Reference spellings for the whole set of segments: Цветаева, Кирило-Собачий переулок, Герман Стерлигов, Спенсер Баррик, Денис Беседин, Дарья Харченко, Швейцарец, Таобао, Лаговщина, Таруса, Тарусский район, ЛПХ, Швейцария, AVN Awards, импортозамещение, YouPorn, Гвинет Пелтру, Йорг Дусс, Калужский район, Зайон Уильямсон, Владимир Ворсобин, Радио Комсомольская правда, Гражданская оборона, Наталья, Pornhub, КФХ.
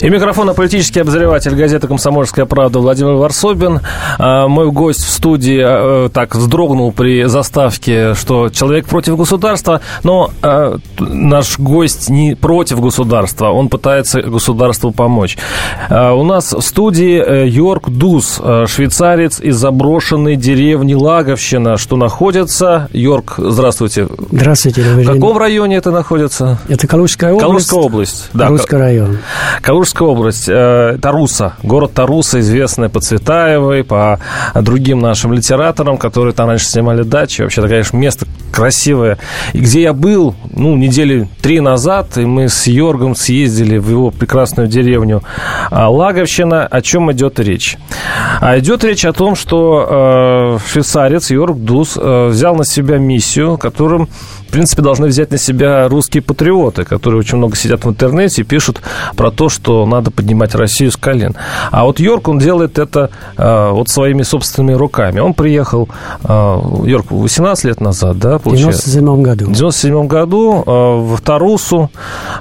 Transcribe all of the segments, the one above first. И микрофон, политический обозреватель газеты «Комсомольская правда» Владимир Ворсобин. Мой гость в студии так вздрогнул при заставке, что человек против государства. Но наш гость не против государства, он пытается государству помочь. У нас в студии Йорг Дусс, швейцарец из заброшенной деревни Лаговщина, что находится... Йорг, здравствуйте. Здравствуйте, Леонид. В каком районе это находится? Это Калужская область. Да, Калужский район. Калужская область, Таруса, город Таруса, известный по Цветаевой, по другим нашим литераторам, которые там раньше снимали дачи. Вообще-то, конечно, место красивое. И где я был, недели 3 назад, и мы с Йоргом съездили в его прекрасную деревню Лаговщина. О чем идет речь? А идет речь о том, что швейцарец Йорг Дусс взял на себя миссию, которым, в принципе, должны взять на себя русские патриоты, которые очень много сидят в интернете и пишут про то, что надо поднимать Россию с колен. А вот Йорг, он делает это своими собственными руками. Он приехал, Йорг, 18 лет назад, да, получается? В 97-м году. В 97-м году в Тарусу,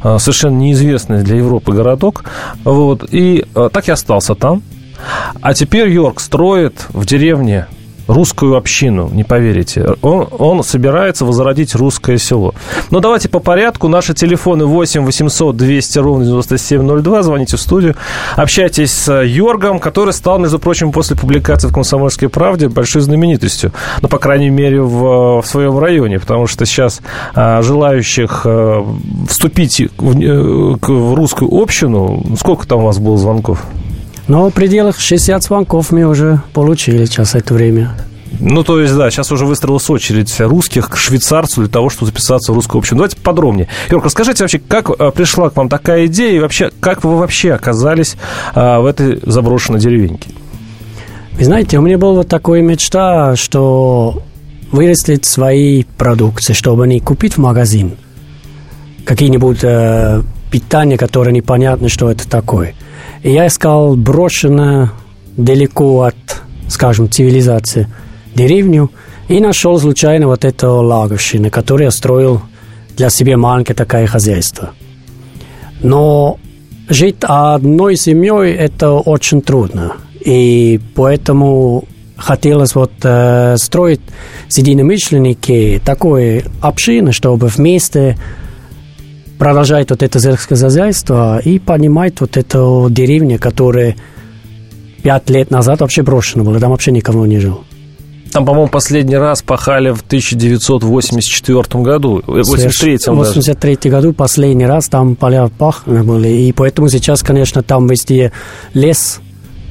совершенно неизвестный для Европы городок. Вот, и так и остался там. А теперь Йорг строит в деревне русскую общину, не поверите. Он собирается возродить русское село. Но давайте по порядку. Наши телефоны 8 800 200 ровно 9702. Звоните в студию. Общайтесь с Йоргом, который стал, между прочим, после публикации в «Комсомольской правде» большой знаменитостью. Ну, по крайней мере, в своем районе. Потому что сейчас желающих вступить в русскую общину... Сколько там у вас было звонков? Но в пределах 60 звонков мы уже получили сейчас это время. То есть, да, сейчас уже выстроилась очередь русских к швейцарцу для того, чтобы записаться в русскую общину. Давайте подробнее. Юрка, расскажите вообще, как пришла к вам такая идея и вообще, как вы вообще оказались в этой заброшенной деревеньке? Вы знаете, у меня была вот такая мечта, что вырастить свои продукты, чтобы не купить в магазин какие-нибудь питания, которые непонятно, что это такое. И я искал брошенную далеко от, скажем, цивилизации деревню и нашел случайно вот эту Лаговщину, которую я строил для себя маленькое такое хозяйство. Но жить одной семьей – это очень трудно. И поэтому хотелось строить с единомышленниками такую общину, чтобы вместе продолжает это сельское хозяйство и понимает эту деревню, которая 5 лет назад вообще брошена была, там вообще никого не жило. Там, по-моему, последний раз пахали в 1984 году, в 83-м. В 83-м году последний раз там поля пахли были, и поэтому сейчас, конечно, там везде лес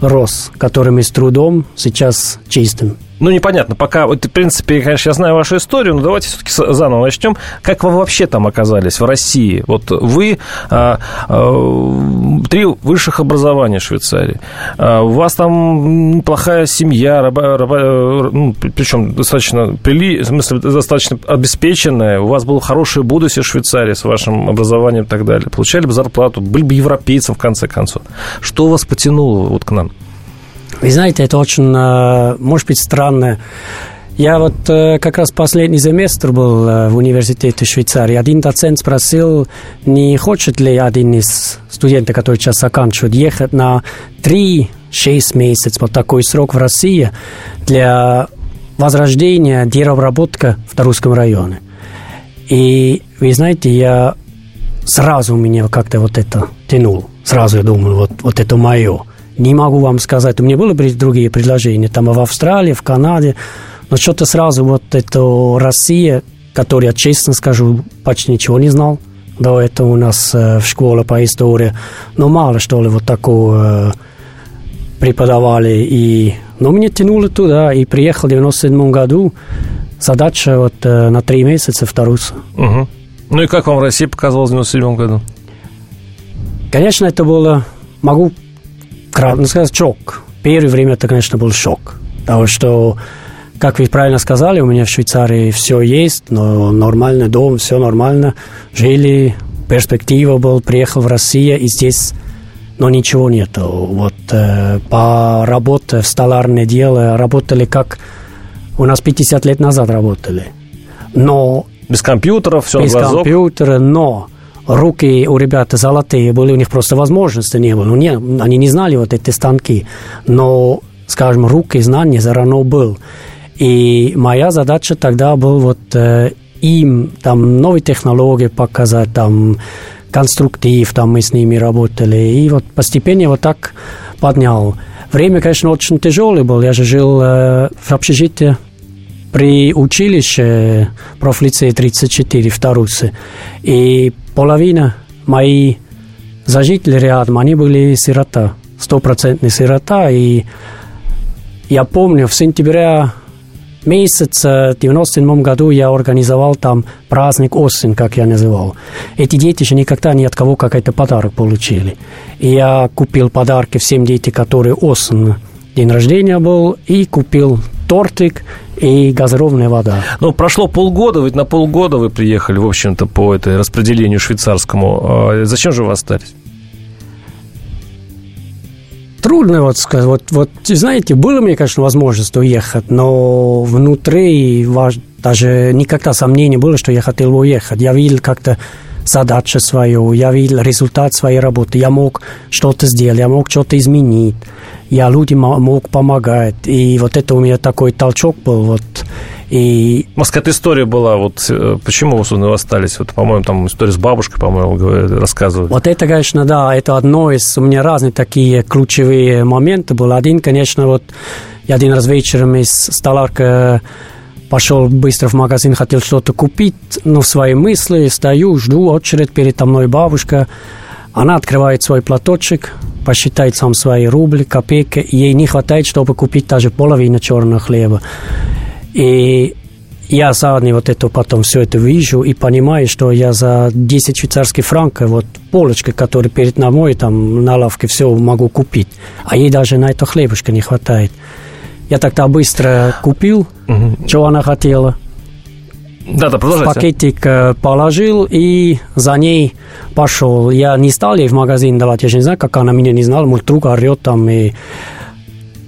рос, который мы с трудом сейчас чистим. Непонятно, пока, в принципе, конечно, я знаю вашу историю, но давайте все-таки заново начнем. Как вы вообще там оказались, в России? Вот вы, 3 высших образования в Швейцарии, у вас там неплохая семья, причем достаточно обеспеченная, у вас было хорошее будущее в Швейцарии с вашим образованием и так далее, получали бы зарплату, были бы европейцем, в конце концов. Что вас потянуло к нам? Вы знаете, это очень, может быть, странно. Я как раз последний семестр был в университете Швейцарии. Один доцент спросил, не хочет ли один из студентов, который сейчас заканчивает, ехать на 3-6 месяцев, вот такой срок в России, для возрождения деревороботка в Тарусском районе. И, вы знаете, я сразу меня как-то это тянул. Сразу я думал, вот это мое. Не могу вам сказать. У меня были другие предложения, там в Австралии, в Канаде, но что-то сразу это Россия, которую, я честно скажу, почти ничего не знал. До этого у нас в школе по истории, мало что ли такого преподавали. Но меня тянуло туда, и приехал в 97 году. Задача на 3 месяца в Тарусу. Угу. И как вам Россия показалась в 97 году? Конечно, это было... Могу кратно сказать, шок. Первое время это, конечно, был шок. Потому что, как вы правильно сказали, у меня в Швейцарии все есть, но нормальный дом, все нормально. Жили, перспектива была, приехал в Россию, и здесь но ничего нету. Вот по работе в столярное дело работали как у нас 50 лет назад работали. Но без компьютеров, все без глазок. Без компьютера, но руки у ребят золотые были, у них просто возможности не было. Они не знали вот эти станки, но, скажем, руки, знания зарано был. И моя задача тогда была вот им там новые технологии показать, там конструктив, там мы с ними работали. И вот постепенно вот так поднял. Время, конечно, очень тяжелое было. Я же жил в общежитии при училище профлицее 34 в Тарусе. И половина моих жителей рядом, они были сирота, 100% сирота. И я помню, в сентябре месяце, в 1997 году я организовал там праздник осень, как я называл. Эти дети же никогда ни от кого какой-то подарок получили. И я купил подарки всем детям, которые осень, день рождения был, и купил тортик и газированная вода. Ну, прошло полгода, ведь на полгода вы приехали, в общем-то, по этой распределению швейцарскому. А зачем же вы остались? Трудно вот сказать. Вот, знаете, было мне, конечно, возможность уехать, но внутри даже никогда сомнений было, что я хотел уехать. Я видел как-то задачу свою, я видел результат своей работы. Я мог что-то сделать, я мог что-то изменить. Я людям мог помогать. И вот это у меня такой толчок был. Вот. И... Может, история была, вот почему вы остались? Вот, по-моему, там история с бабушкой, по-моему, рассказывали. Вот это, конечно, да, это одно из... У меня разные такие ключевые моменты были. Один, конечно, вот я один раз вечером из столярки пошел быстро в магазин, хотел что-то купить, но в свои мысли стою, жду очередь, передо мной бабушка. Она открывает свой платочек, посчитает сам свои рубли, копейки. Ей не хватает, чтобы купить даже половину черного хлеба. И я сами вот это потом все это вижу и понимаю, что я за 10 швейцарских франков, вот полочка, которая перед мной там на лавке, все могу купить. А ей даже на это хлебушка не хватает. Я тогда быстро купил, что она хотела. Да, продолжайте. В пакетик положил и за ней пошел. Я не стал ей в магазин давать, я же не знаю, как она меня не знала, мой друг орет там. И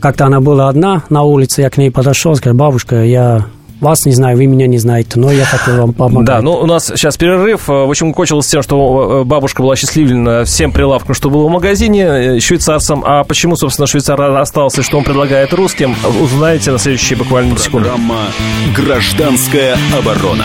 как-то она была одна на улице, я к ней подошел, сказал: бабушка, я вас не знаю, вы меня не знаете, но я хотел вам помогать. Да, ну у нас сейчас перерыв. В общем, кончилось тем, что бабушка была осчастливлена всем прилавком, что было в магазине, швейцарцам. А почему, собственно, швейцар остался и что он предлагает русским, узнаете на следующие буквально секунды. Программа «Гражданская оборона».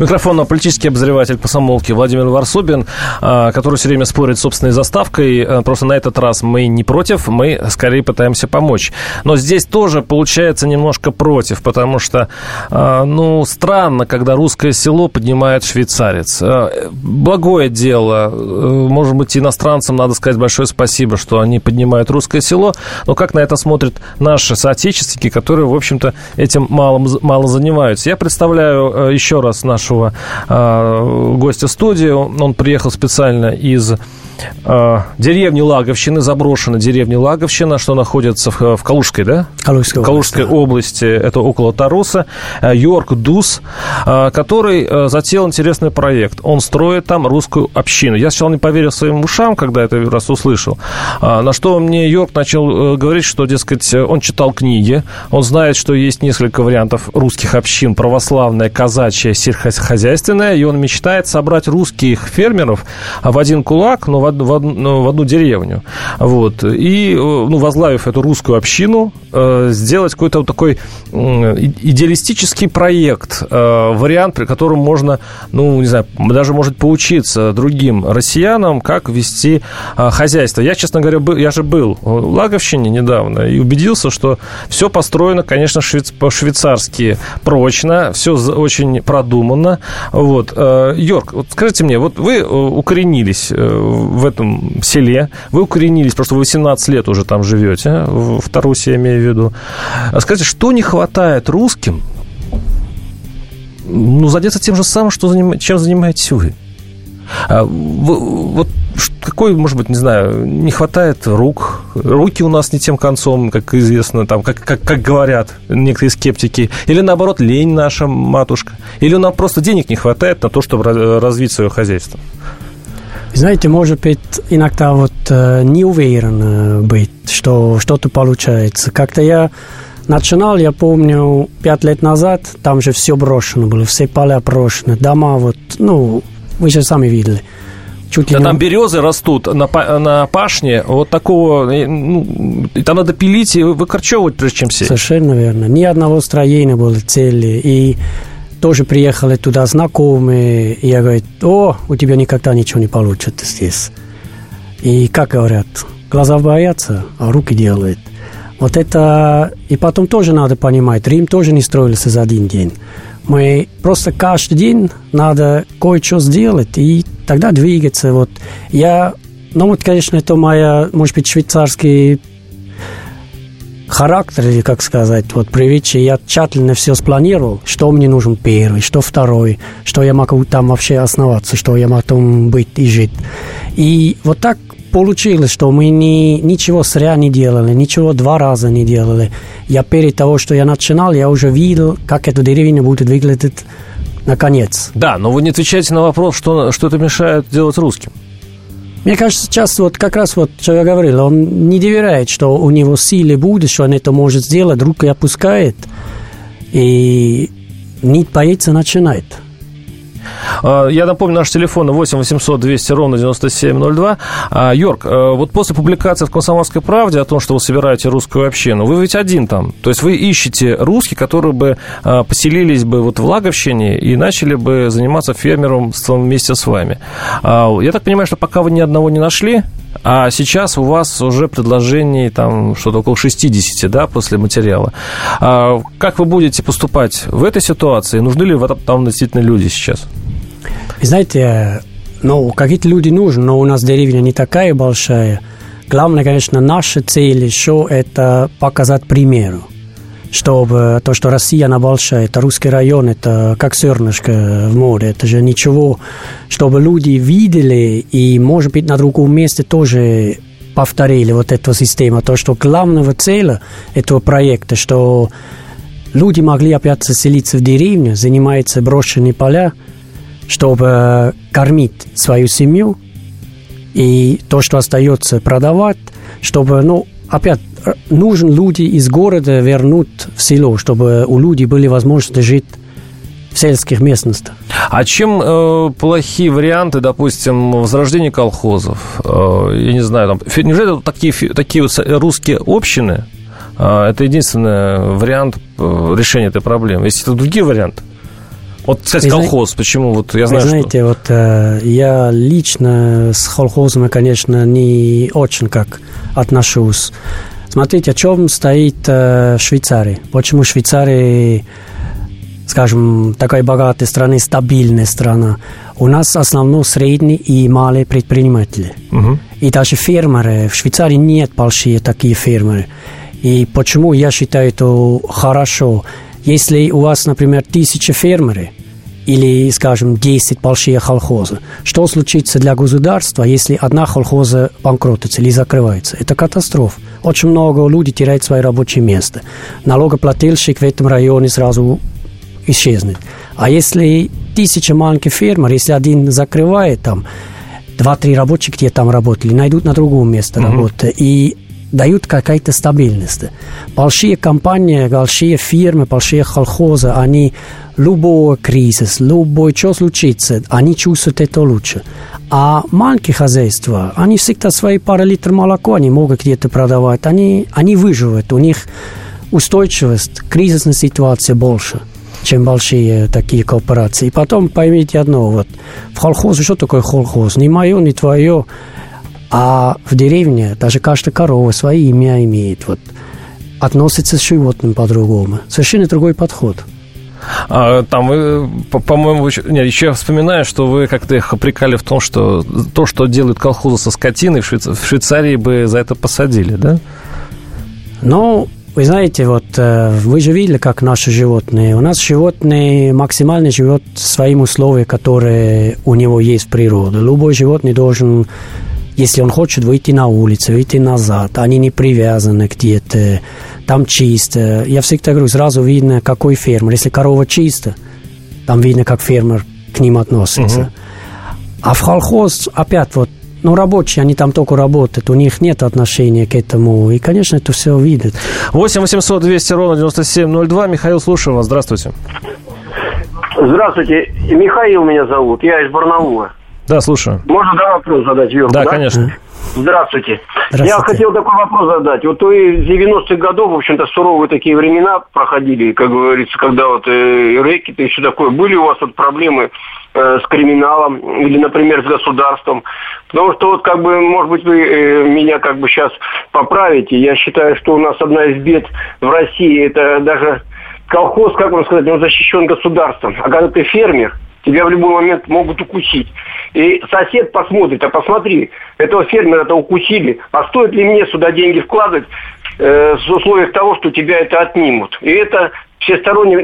Микрофон — политический обозреватель комсомолки Владимир Ворсобин, который все время спорит с собственной заставкой. Просто на этот раз мы не против, мы скорее пытаемся помочь. Но здесь тоже получается немножко против, потому что, ну, странно, когда русское село поднимает швейцарец. Благое дело, может быть, иностранцам надо сказать большое спасибо, что они поднимают русское село, но как на это смотрят наши соотечественники, которые, в общем-то, этим мало занимаются. Я представляю еще раз нашего гостя студии. Он приехал специально из деревни Лаговщины, заброшенной деревни Лаговщина, что находится в Калужской, да? Калужской области, это около Таруса. Йорг Дусс, который затеял интересный проект. Он строит там русскую общину. Я сначала не поверил своим ушам, когда это раз услышал. На что мне Йорг начал говорить, что, дескать, он читал книги, он знает, что есть несколько вариантов русских общин: православная, казачья, сельхозрядная, сельскохозяйственное, и он мечтает собрать русских фермеров в один кулак, но в одну деревню. Вот. И, ну, возглавив эту русскую общину, сделать какой-то вот такой идеалистический проект, вариант, при котором можно, ну, не знаю, даже, может, поучиться другим россиянам, как вести хозяйство. Я, честно говоря, я же был в Лаговщине недавно и убедился, что все построено, конечно, по-швейцарски прочно, все очень продумано. Вот. Йорг, вот скажите мне, вот вы укоренились в этом селе, вы укоренились, потому что вы 18 лет уже там живете, в Тарусе, я имею в виду. Скажите, что не хватает русским, ну, задеться тем же самым, чем занимаетесь вы? Вот какой, может быть, не знаю, не хватает рук. Руки у нас не тем концом, как известно, там, как говорят некоторые скептики. Или, наоборот, лень наша матушка. Или нам просто денег не хватает на то, чтобы развить свое хозяйство. Знаете, может быть, иногда вот не уверен быть, что что-то получается. Как-то я начинал, я помню, 5 лет назад, там же все брошено было, все поля брошены, дома вот, ну... Вы же сами видели. Да, там березы растут на пашне, вот такого, ну, там надо пилить и выкорчевывать, прежде чем сеять. Совершенно верно. Ни одного строения было цели. И тоже приехали туда знакомые, и я говорю, у тебя никогда ничего не получится здесь. И как говорят, глаза боятся, а руки делают. Вот это... И потом тоже надо понимать, Рим тоже не строился за один день. Мы просто каждый день надо кое-что сделать и тогда двигаться. Вот. Конечно, это моя, может быть, швейцарский характер, или как сказать, вот привычка. Я тщательно все спланировал, что мне нужен первый, что второй, что я могу там вообще основаться, что я могу там быть и жить. И вот так получилось, что мы ничего зря не делали, ничего 2 раза не делали. Я перед того, что я начинал, я уже видел, как эта деревня будет выглядеть наконец. Да, но вы не отвечаете на вопрос, что это мешает делать русским. Мне кажется, сейчас вот как раз вот, что я говорил, он не доверяет, что у него силы будут, что он это может сделать, руки опускает и не боится начинать. Я напомню, наши телефоны 8 800 200 ровно 9702. Йорг, вот после публикации в «Комсомольской правде» о том, что вы собираете русскую общину, вы ведь один там. То есть вы ищете русских, которые бы поселились бы вот в Лаговщине и начали бы заниматься фермерством вместе с вами. Я так понимаю, что пока вы ни одного не нашли, а сейчас у вас уже предложений там что-то около 60, да, после материала. Как вы будете поступать в этой ситуации? Нужны ли в этом там действительно люди сейчас? Знаете, какие-то люди нужны, но у нас деревня не такая большая. Главное, конечно, наша цель еще это показать примеру, чтобы то, что Россия, она большая, это Тарусский район, это как зернышко в море, это же ничего, чтобы люди видели и, может быть, на другом месте тоже повторили вот эту систему. То, что главного цели этого проекта, что люди могли опять заселиться в деревню, заниматься брошенные поля, чтобы кормить свою семью и то, что остается, продавать, чтобы, опять, нужен люди из города вернуть в село, чтобы у людей были возможности жить в сельских местностях. А чем плохие варианты, допустим, возрождения колхозов? Я не знаю, там, неужели такие вот русские общины, это единственный вариант решения этой проблемы? Есть это другие варианты? Вот, кстати, колхоз, почему? Вот я знаю, знаете, что... я лично с колхозом, конечно, не очень как отношусь. Смотрите, о чем стоит Швейцария. Почему Швейцария, скажем, такая богатая страна, стабильная страна? У нас основном средние и малые предприниматели. Угу. И даже фермеры. В Швейцарии нет большие такие фермеры. И почему я считаю это хорошо? Если у вас, например, 1000 фермеров или, скажем, 10 больших колхозов, что случится для государства, если одна колхоза банкротится или закрывается? Это катастрофа. Очень много людей теряют свои рабочие места. Налогоплательщик в этом районе сразу исчезнет. А если 1000 маленьких фермеров, если один закрывает там, 2-3 рабочих, где там работали, найдут на другом месте работу. И дают какая-то стабильность. Большие компании, большие фирмы, большие колхозы, они любой кризис, любой, что случится, они чувствуют это лучше. А маленькие хозяйства, они всегда свои пары литров молока, они могут где-то продавать, они выживают, у них устойчивость, кризисная ситуация больше, чем большие такие корпорации. И потом поймите одно, вот, в колхозе, что такое колхоз? Не мое, не твое. А в деревне даже каждая корова свои имя имеет. Вот. Относится с животным по-другому. Совершенно другой подход. Там вы, по-моему, еще вспоминаю, что вы как-то их упрекали в том, что то, что делают колхозы со скотиной, в Швейцарии бы за это посадили, да? Ну, вы знаете, вот вы же видели, как наши животные. У нас животные максимально живут своим условием, которые у него есть в природе. Любой животный должен... Если он хочет выйти на улицу, выйти назад, они не привязаны где-то, там чисто. Я всегда говорю, сразу видно, какой фермер. Если корова чиста, там видно, как фермер к ним относится. А в колхоз опять вот, рабочие, они там только работают, у них нет отношения к этому, и, конечно, это все видят. 8-800-200-97-02, Михаил, слушаю вас, здравствуйте. Здравствуйте, Михаил меня зовут, я из Барнаула. Да, слушаю. Можно вопрос задать, Йорг? Да, конечно. Здравствуйте. Я хотел такой вопрос задать. Вот вы с 90-х годов, в общем-то, суровые такие времена проходили, как говорится, когда вот рэкеты и все такое. Были у вас вот проблемы с криминалом или, например, с государством? Потому что вот, как бы, может быть, вы меня как бы сейчас поправите. Я считаю, что у нас одна из бед в России, это даже колхоз, как вам сказать, он защищен государством. А когда ты фермер, тебя в любой момент могут укусить. И сосед посмотрит, а посмотри, этого фермера-то укусили, а стоит ли мне сюда деньги вкладывать с условием того, что тебя это отнимут? И это всесторонне,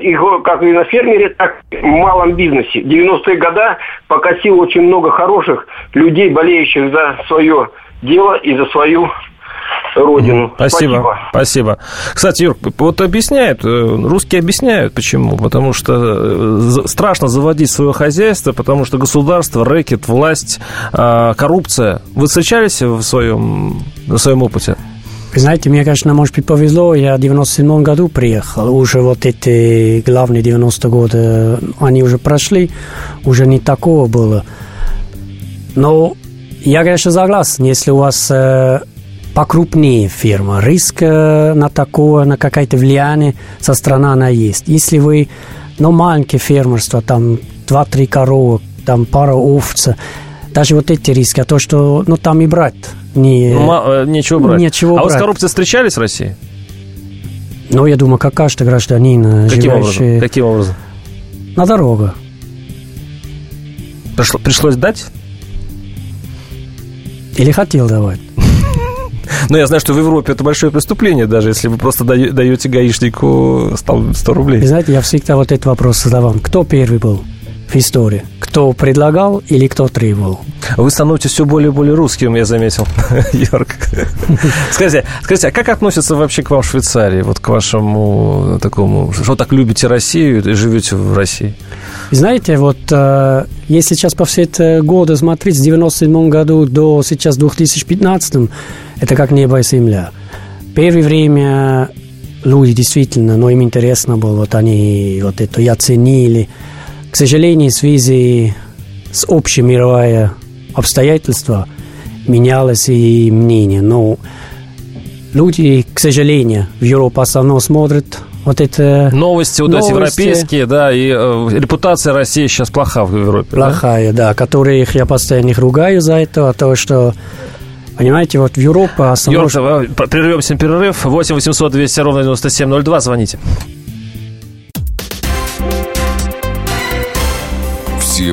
как и на фермере, так и в малом бизнесе. 90-е годы покосило очень много хороших людей, болеющих за свое дело и за свою... родину. Спасибо. Кстати, Юр, вот русские объясняют, почему. Потому что страшно заводить свое хозяйство, потому что государство, рэкет, власть, коррупция. Вы встречались в своем опыте? Вы знаете, мне, конечно, может быть, повезло. Я в 97-м году приехал. Уже вот эти главные 90 годы, они уже прошли. Уже не такого было. Но я, конечно, согласен. Если у вас... покрупнее фирма, риск на такое, на какое-то влияние со стороны она есть. Если вы, маленькое фермерство, там 2-3 коровы, там пара овц, даже вот эти риски, а то, что, там и брать. Нечего брать. А вы с коррупцией встречались в России? Я думаю, как каждый гражданин. Каким образом? На дорогу. Пришлось дать? Или хотел давать? Но я знаю, что в Европе это большое преступление, даже если вы просто даете гаишнику 100 рублей. Вы знаете, я всегда вот этот вопрос задавал. Кто первый был в истории? Кто предлагал или кто требовал? Вы становитесь все более и более русским, я заметил, Йорг. Скажите, а как относятся вообще к вам в Швейцарии? Вот к вашему такому... Что так любите Россию и живете в России? Знаете, вот если сейчас по все это годы смотреть, с 97 году до сейчас 2015, это как небо и земля. Первое время люди действительно, им интересно было, вот они вот это и оценили. К сожалению, в связи с общим мировым обстоятельством менялось и мнение. Но люди, к сожалению, в Европу основном смотрят вот это... Новости. Европейские, да, и репутация России сейчас плоха в Европе. Плохая, да, которых я постоянно их ругаю за это, а то, что... Понимаете, вот в Европе... Основном... Юр, прервемся на перерыв. 8-800-200-97-02, звоните. Все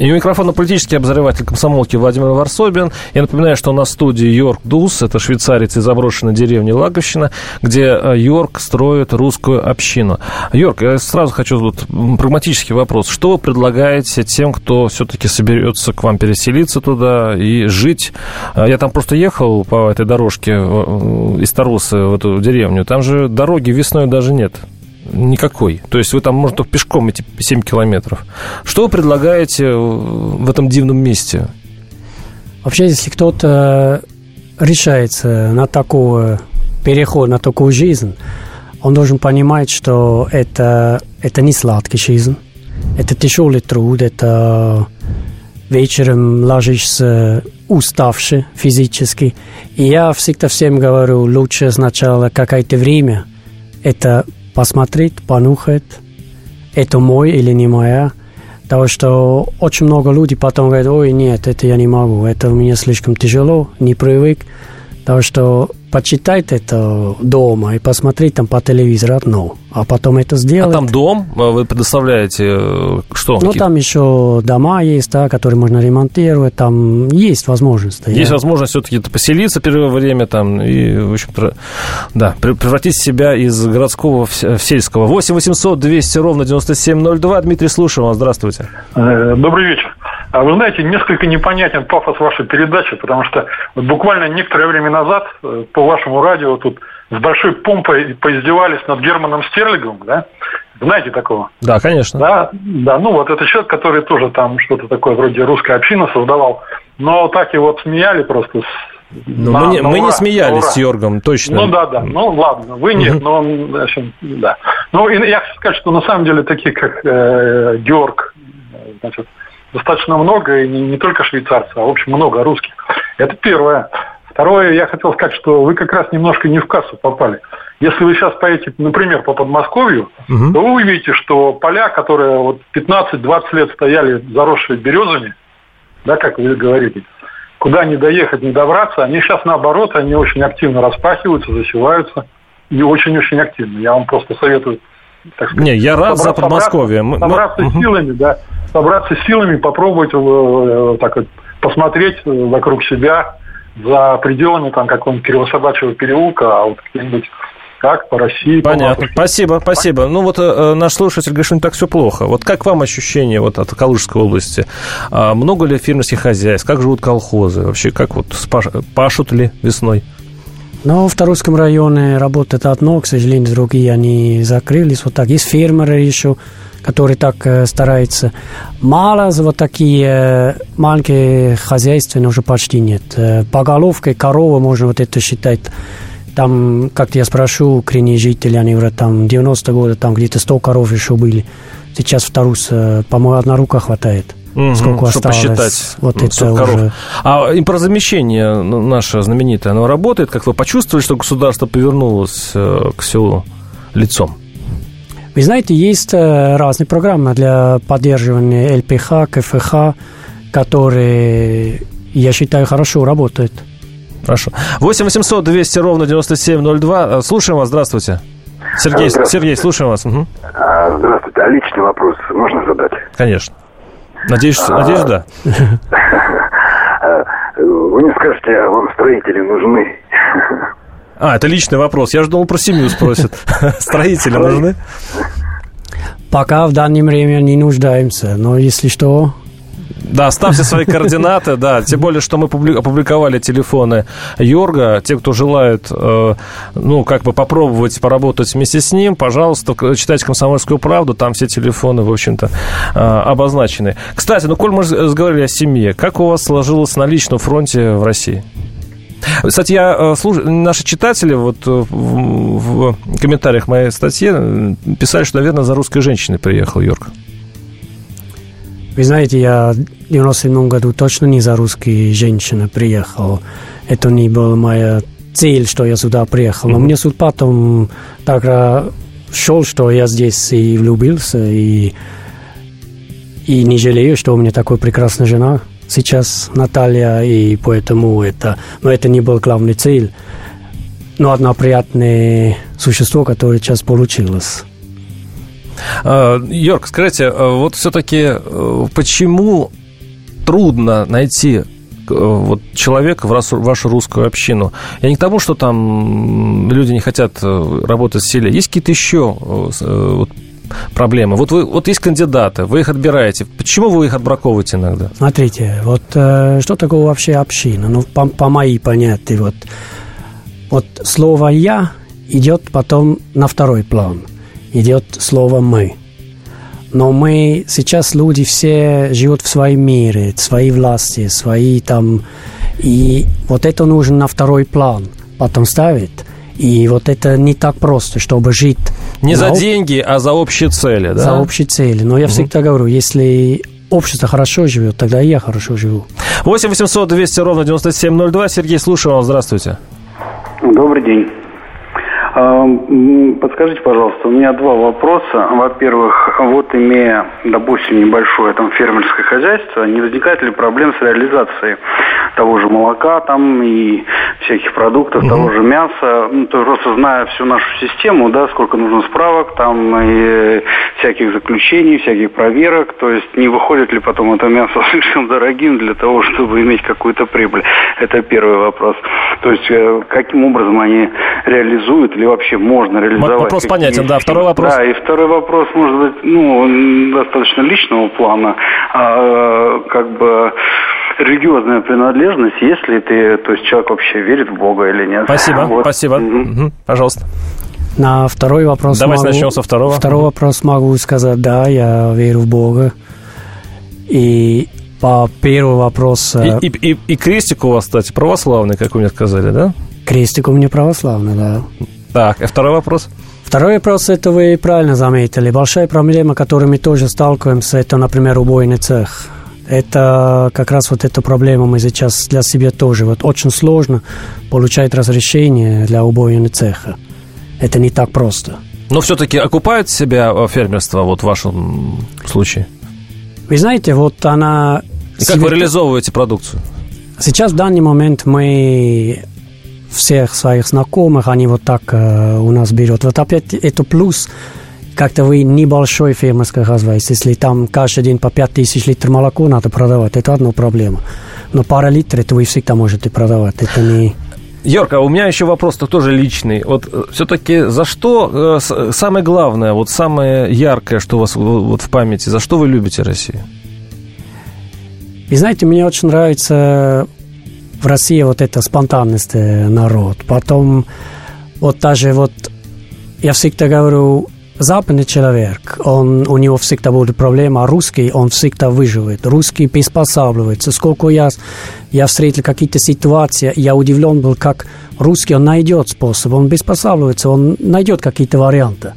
И у микрофона политический обозреватель «Комсомолки» Владимир Ворсобин. Я напоминаю, что у нас в студии Йорг Дусс, это швейцарец из заброшенной деревни Лаговщина, где Йорг строит русскую общину. Йорг, я сразу хочу задать прагматический вопрос. Что вы предлагаете тем, кто все-таки соберется к вам переселиться туда и жить? Я там просто ехал по этой дорожке из Тарусы в эту деревню. Там же дороги весной даже нет. Никакой. То есть вы там, может, только пешком идти 7 километров. Что вы предлагаете в этом дивном месте? Вообще, если кто-то решается на такой переход, на такую жизнь, он должен понимать, что это не сладкая жизнь, это тяжелый труд, это вечером ложишься уставший физически. И я всегда всем говорю, лучше сначала какое-то время это посмотреть, понюхать, это мой или не моя. Потому что очень много людей потом говорят, ой, нет, это я не могу, это мне слишком тяжело, не привык. Потому что почитать это дома и посмотреть там по телевизору одно, а потом это сделать. А там дом? Вы предоставляете что? Ну, там еще дома есть, да, которые можно ремонтировать, там есть возможность. Есть возможность все-таки поселиться первое время там и, в общем-то, да, превратить себя из городского в сельского. 8-800-200-97-02. Дмитрий, слушаю вас, здравствуйте. Добрый вечер. Вы знаете, несколько непонятен пафос вашей передачи, потому что буквально некоторое время назад по вашему радио тут с большой помпой поиздевались над Германом Стерлиговым, да? Знаете такого? Да, конечно. Да, ну вот это человек, который тоже там что-то такое вроде русская община создавал, но так его смеяли просто. Мы не смеялись с Йоргом, точно. Да. Ну ладно, вы нет, но он, в общем, да. Ну и я хочу сказать, что на самом деле такие, как Йорг, значит, достаточно много, и не только швейцарцев, а, в общем, много русских. Это первое. Второе, я хотел сказать, что вы как раз немножко не в кассу попали. Если вы сейчас поедете, например, по Подмосковью, то вы увидите, что поля, которые вот 15-20 лет стояли заросшие березами, да, как вы говорите, куда не доехать, не добраться, они сейчас, наоборот, они очень активно распахиваются, засеваются, и очень-очень активно. Я вам просто советую, так сказать, не, я рад за Подмосковье. Собраться силами, да. Собраться силами, попробовать так вот, посмотреть вокруг себя за пределами там какого-нибудь Кирило-Собачьего переулка, а вот где-нибудь как по России. Понятно. Спасибо. Ну вот наш слушатель говорит, что не так все плохо. Вот как вам ощущение вот, от Калужской области? Много ли фермерских хозяйств? Как живут колхозы? Вообще, как вот пашут ли весной? Но в Тарусском районе работает одно, к сожалению, другие они закрылись. Вот так. Есть фермеры еще, которые так стараются. Мало, вот такие маленькие хозяйства уже почти нет. По головке коровы можно вот это считать. Там, как я спрошу, коренные жители, они говорят, там 90-е годы, там где-то 100 коров еще были. Сейчас в Тарусе, по-моему, одна рука хватает. Сколько осталось, чтобы посчитать вот это уже. А импортозамещение наше знаменитое, оно работает? Как вы почувствовали, что государство повернулось к селу лицом? Вы знаете, есть разные программы для поддерживания ЛПХ, КФХ, которые, я считаю, хорошо работают. Хорошо. 8-800-200-97-02. Слушаем вас, здравствуйте. Сергей, слушаем вас. Здравствуйте. А личный вопрос можно задать? Конечно. Надеюсь, да. Вы не скажете, вам строители нужны? Это личный вопрос. Я же думал, про семью спросят. Строители нужны? Пока в данное время не нуждаемся. Но если что... Да, ставьте свои координаты, да. Тем более, что мы опубликовали телефоны Йорга. Те, кто желает, попробовать поработать вместе с ним, пожалуйста, читайте «Комсомольскую правду». Там все телефоны, в общем-то, обозначены. Кстати, коль мы разговаривали о семье, как у вас сложилось на личном фронте в России? Кстати, наши читатели вот в комментариях моей статьи писали, что, наверное, за русской женщиной приехал Йорг. Вы знаете, я в 97 году точно не за русские женщины приехал. Это не была моя цель, что я сюда приехал. Но мне суд потом так шел, что я здесь и влюбился, и не жалею, что у меня такая прекрасная жена сейчас, Наталья, и поэтому это... Но это не был главный цель. Но одно приятное существо, которое сейчас получилось. Йорг, скажите, вот все-таки почему трудно найти вот человека в вашу русскую общину? Я не к тому, что там люди не хотят работать в селе. Есть какие-то еще проблемы? Вот есть кандидаты, вы их отбираете. Почему вы их отбраковываете иногда? Смотрите, вот что такое вообще община? Ну, по моей понятии, вот слово «я» идет потом на второй план. Идет слово «мы». Но мы сейчас, люди все живут в своем мире, в своей власти, свои там... И вот это нужно на второй план потом ставить. И вот это не так просто, чтобы жить... Не за деньги, а за общие цели, да? За общие цели. Но я всегда говорю, если... общество хорошо живет, тогда и я хорошо живу. 8 800 200 ровно 9702. Сергей, слушаю вас. Здравствуйте. Добрый день. Подскажите, пожалуйста, у меня два вопроса. Во-первых, имея, допустим, небольшое там фермерское хозяйство, не возникает ли проблем с реализацией того же молока там и всяких продуктов, того же мяса? Ну, то просто зная всю нашу систему, да, сколько нужно справок там и всяких заключений, всяких проверок, то есть не выходит ли потом это мясо слишком дорогим для того, чтобы иметь какую-то прибыль? Это первый вопрос. То есть каким образом они реализуют или вообще можно реализовать? Вопрос понятен, да. Второй вопрос. Да, и второй вопрос, может быть, достаточно личного плана, религиозная принадлежность, если ты, то есть человек вообще верит в Бога или нет. Спасибо. Пожалуйста. На второй вопрос. Давайте начнем со второго. Второй вопрос могу сказать, да, я верю в Бога. И по первому вопросу... И крестик у вас, кстати, православный, как вы мне сказали, да? Крестик у меня православный, да. Так, и второй вопрос? Второй вопрос, это вы правильно заметили. Большая проблема, с которой мы тоже сталкиваемся, это, например, убойный цех. Это как раз эту проблему мы сейчас для себя тоже. Очень сложно получать разрешение для убойного цеха. Это не так просто. Но все-таки окупает себя фермерство в вашем случае? Вы знаете, она... И как вы реализовываете продукцию? Сейчас в данный момент мы... всех своих знакомых, они так у нас берут. Опять это плюс, как-то вы небольшой фермерское хозяйство. Если там каждый день по 5000 литров молоко надо продавать, это одна проблема. Но пара литров, это вы всегда можете продавать. Это не... Йорг, а у меня еще вопрос тоже личный. Все-таки за что самое главное, самое яркое, что у вас в памяти, за что вы любите Россию? И знаете, мне очень нравится... в России эта спонтанность народ. Потом я всегда говорю, западный человек, у него всегда будет проблема, а русский, он всегда выживет. Русский приспосабливается. Сколько я встретил какие-то ситуации, я удивлен был, как русский, он найдет способ, он приспосабливается, он найдет какие-то варианты.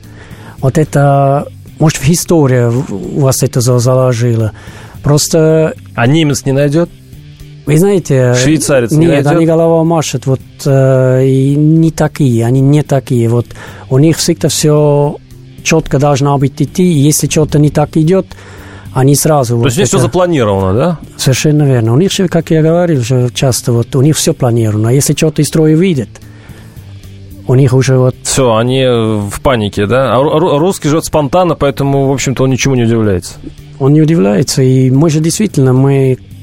Может, в истории у вас это заложило. Просто... А немец не найдет? Вы знаете, швейцарец не найдет? Нет, они голова машет, и не такие, они не такие. У них всегда все четко должно быть идти, и если что-то не так идет, они сразу... То есть у них все запланировано, да? Совершенно верно. У них, как я говорил часто, у них все планировано. А если что-то из строя выйдет, у них уже Все, они в панике, да? А русский живет спонтанно, поэтому, в общем-то, он ничему не удивляется. Он не удивляется, и мы же действительно,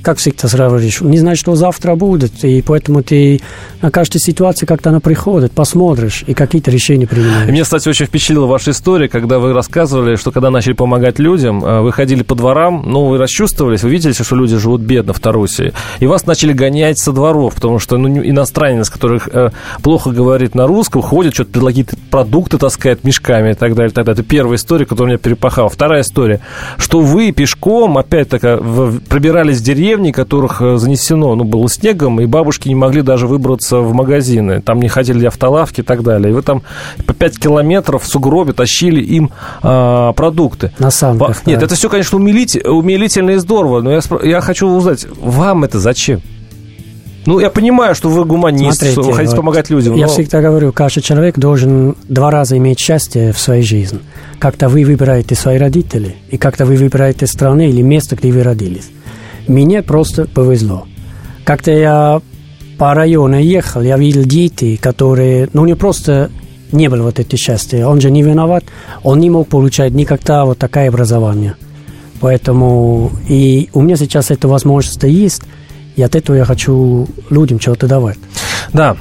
как всегда сравниваешь, не знаешь, что завтра будет, и поэтому ты на каждой ситуации как-то она приходит, посмотришь и какие-то решения принимаешь. Меня, кстати, очень впечатлила ваша история, когда вы рассказывали, что когда начали помогать людям, вы ходили по дворам, вы расчувствовались, вы видели, что люди живут бедно в Тарусе, и вас начали гонять со дворов, потому что иностранец, который плохо говорит на русском, ходит, что-то какие-то продукты таскает мешками и так далее, и так далее. Это первая история, которая меня перепахала. Вторая история, что вы пешком, опять-таки, пробирались в деревню, деревни, которых занесено, было снегом, и бабушки не могли даже выбраться в магазины. Там не ходили автолавки и так далее. И вы там по 5 километров в сугробе тащили им продукты. На санках, да. Нет, это все, конечно, умилительно и здорово, но я хочу узнать, вам это зачем? Я понимаю, что вы гуманист, смотрите, что вы хотите помогать людям. Я всегда говорю, каждый человек должен 2 раза иметь счастье в своей жизни. Как-то вы выбираете свои родители, и как-то вы выбираете страны или место, где вы родились. Мне просто повезло. Как-то я по району ехал, я видел детей, которые... у них просто не было это счастья. Он же не виноват, он не мог получать никогда такое образование. Поэтому и у меня сейчас эта возможность есть, и от этого я хочу людям чего-то давать. Да,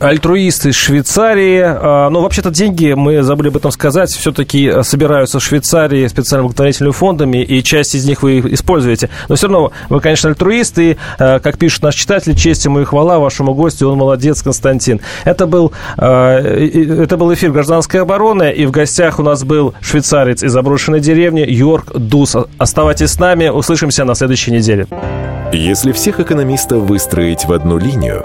альтруисты из Швейцарии, вообще-то деньги, мы забыли об этом сказать, все-таки собираются в Швейцарии специальными благотворительными фондами, и часть из них вы используете. Но все равно вы, конечно, альтруисты, и, как пишут наши читатели, честь ему и хвала вашему гостю, он молодец, Константин. Это был эфир «Гражданская оборона», и в гостях у нас был швейцарец из заброшенной деревни Йорг Дусс. Оставайтесь с нами, услышимся на следующей неделе. Если всех экономистов выстроить в одну линию,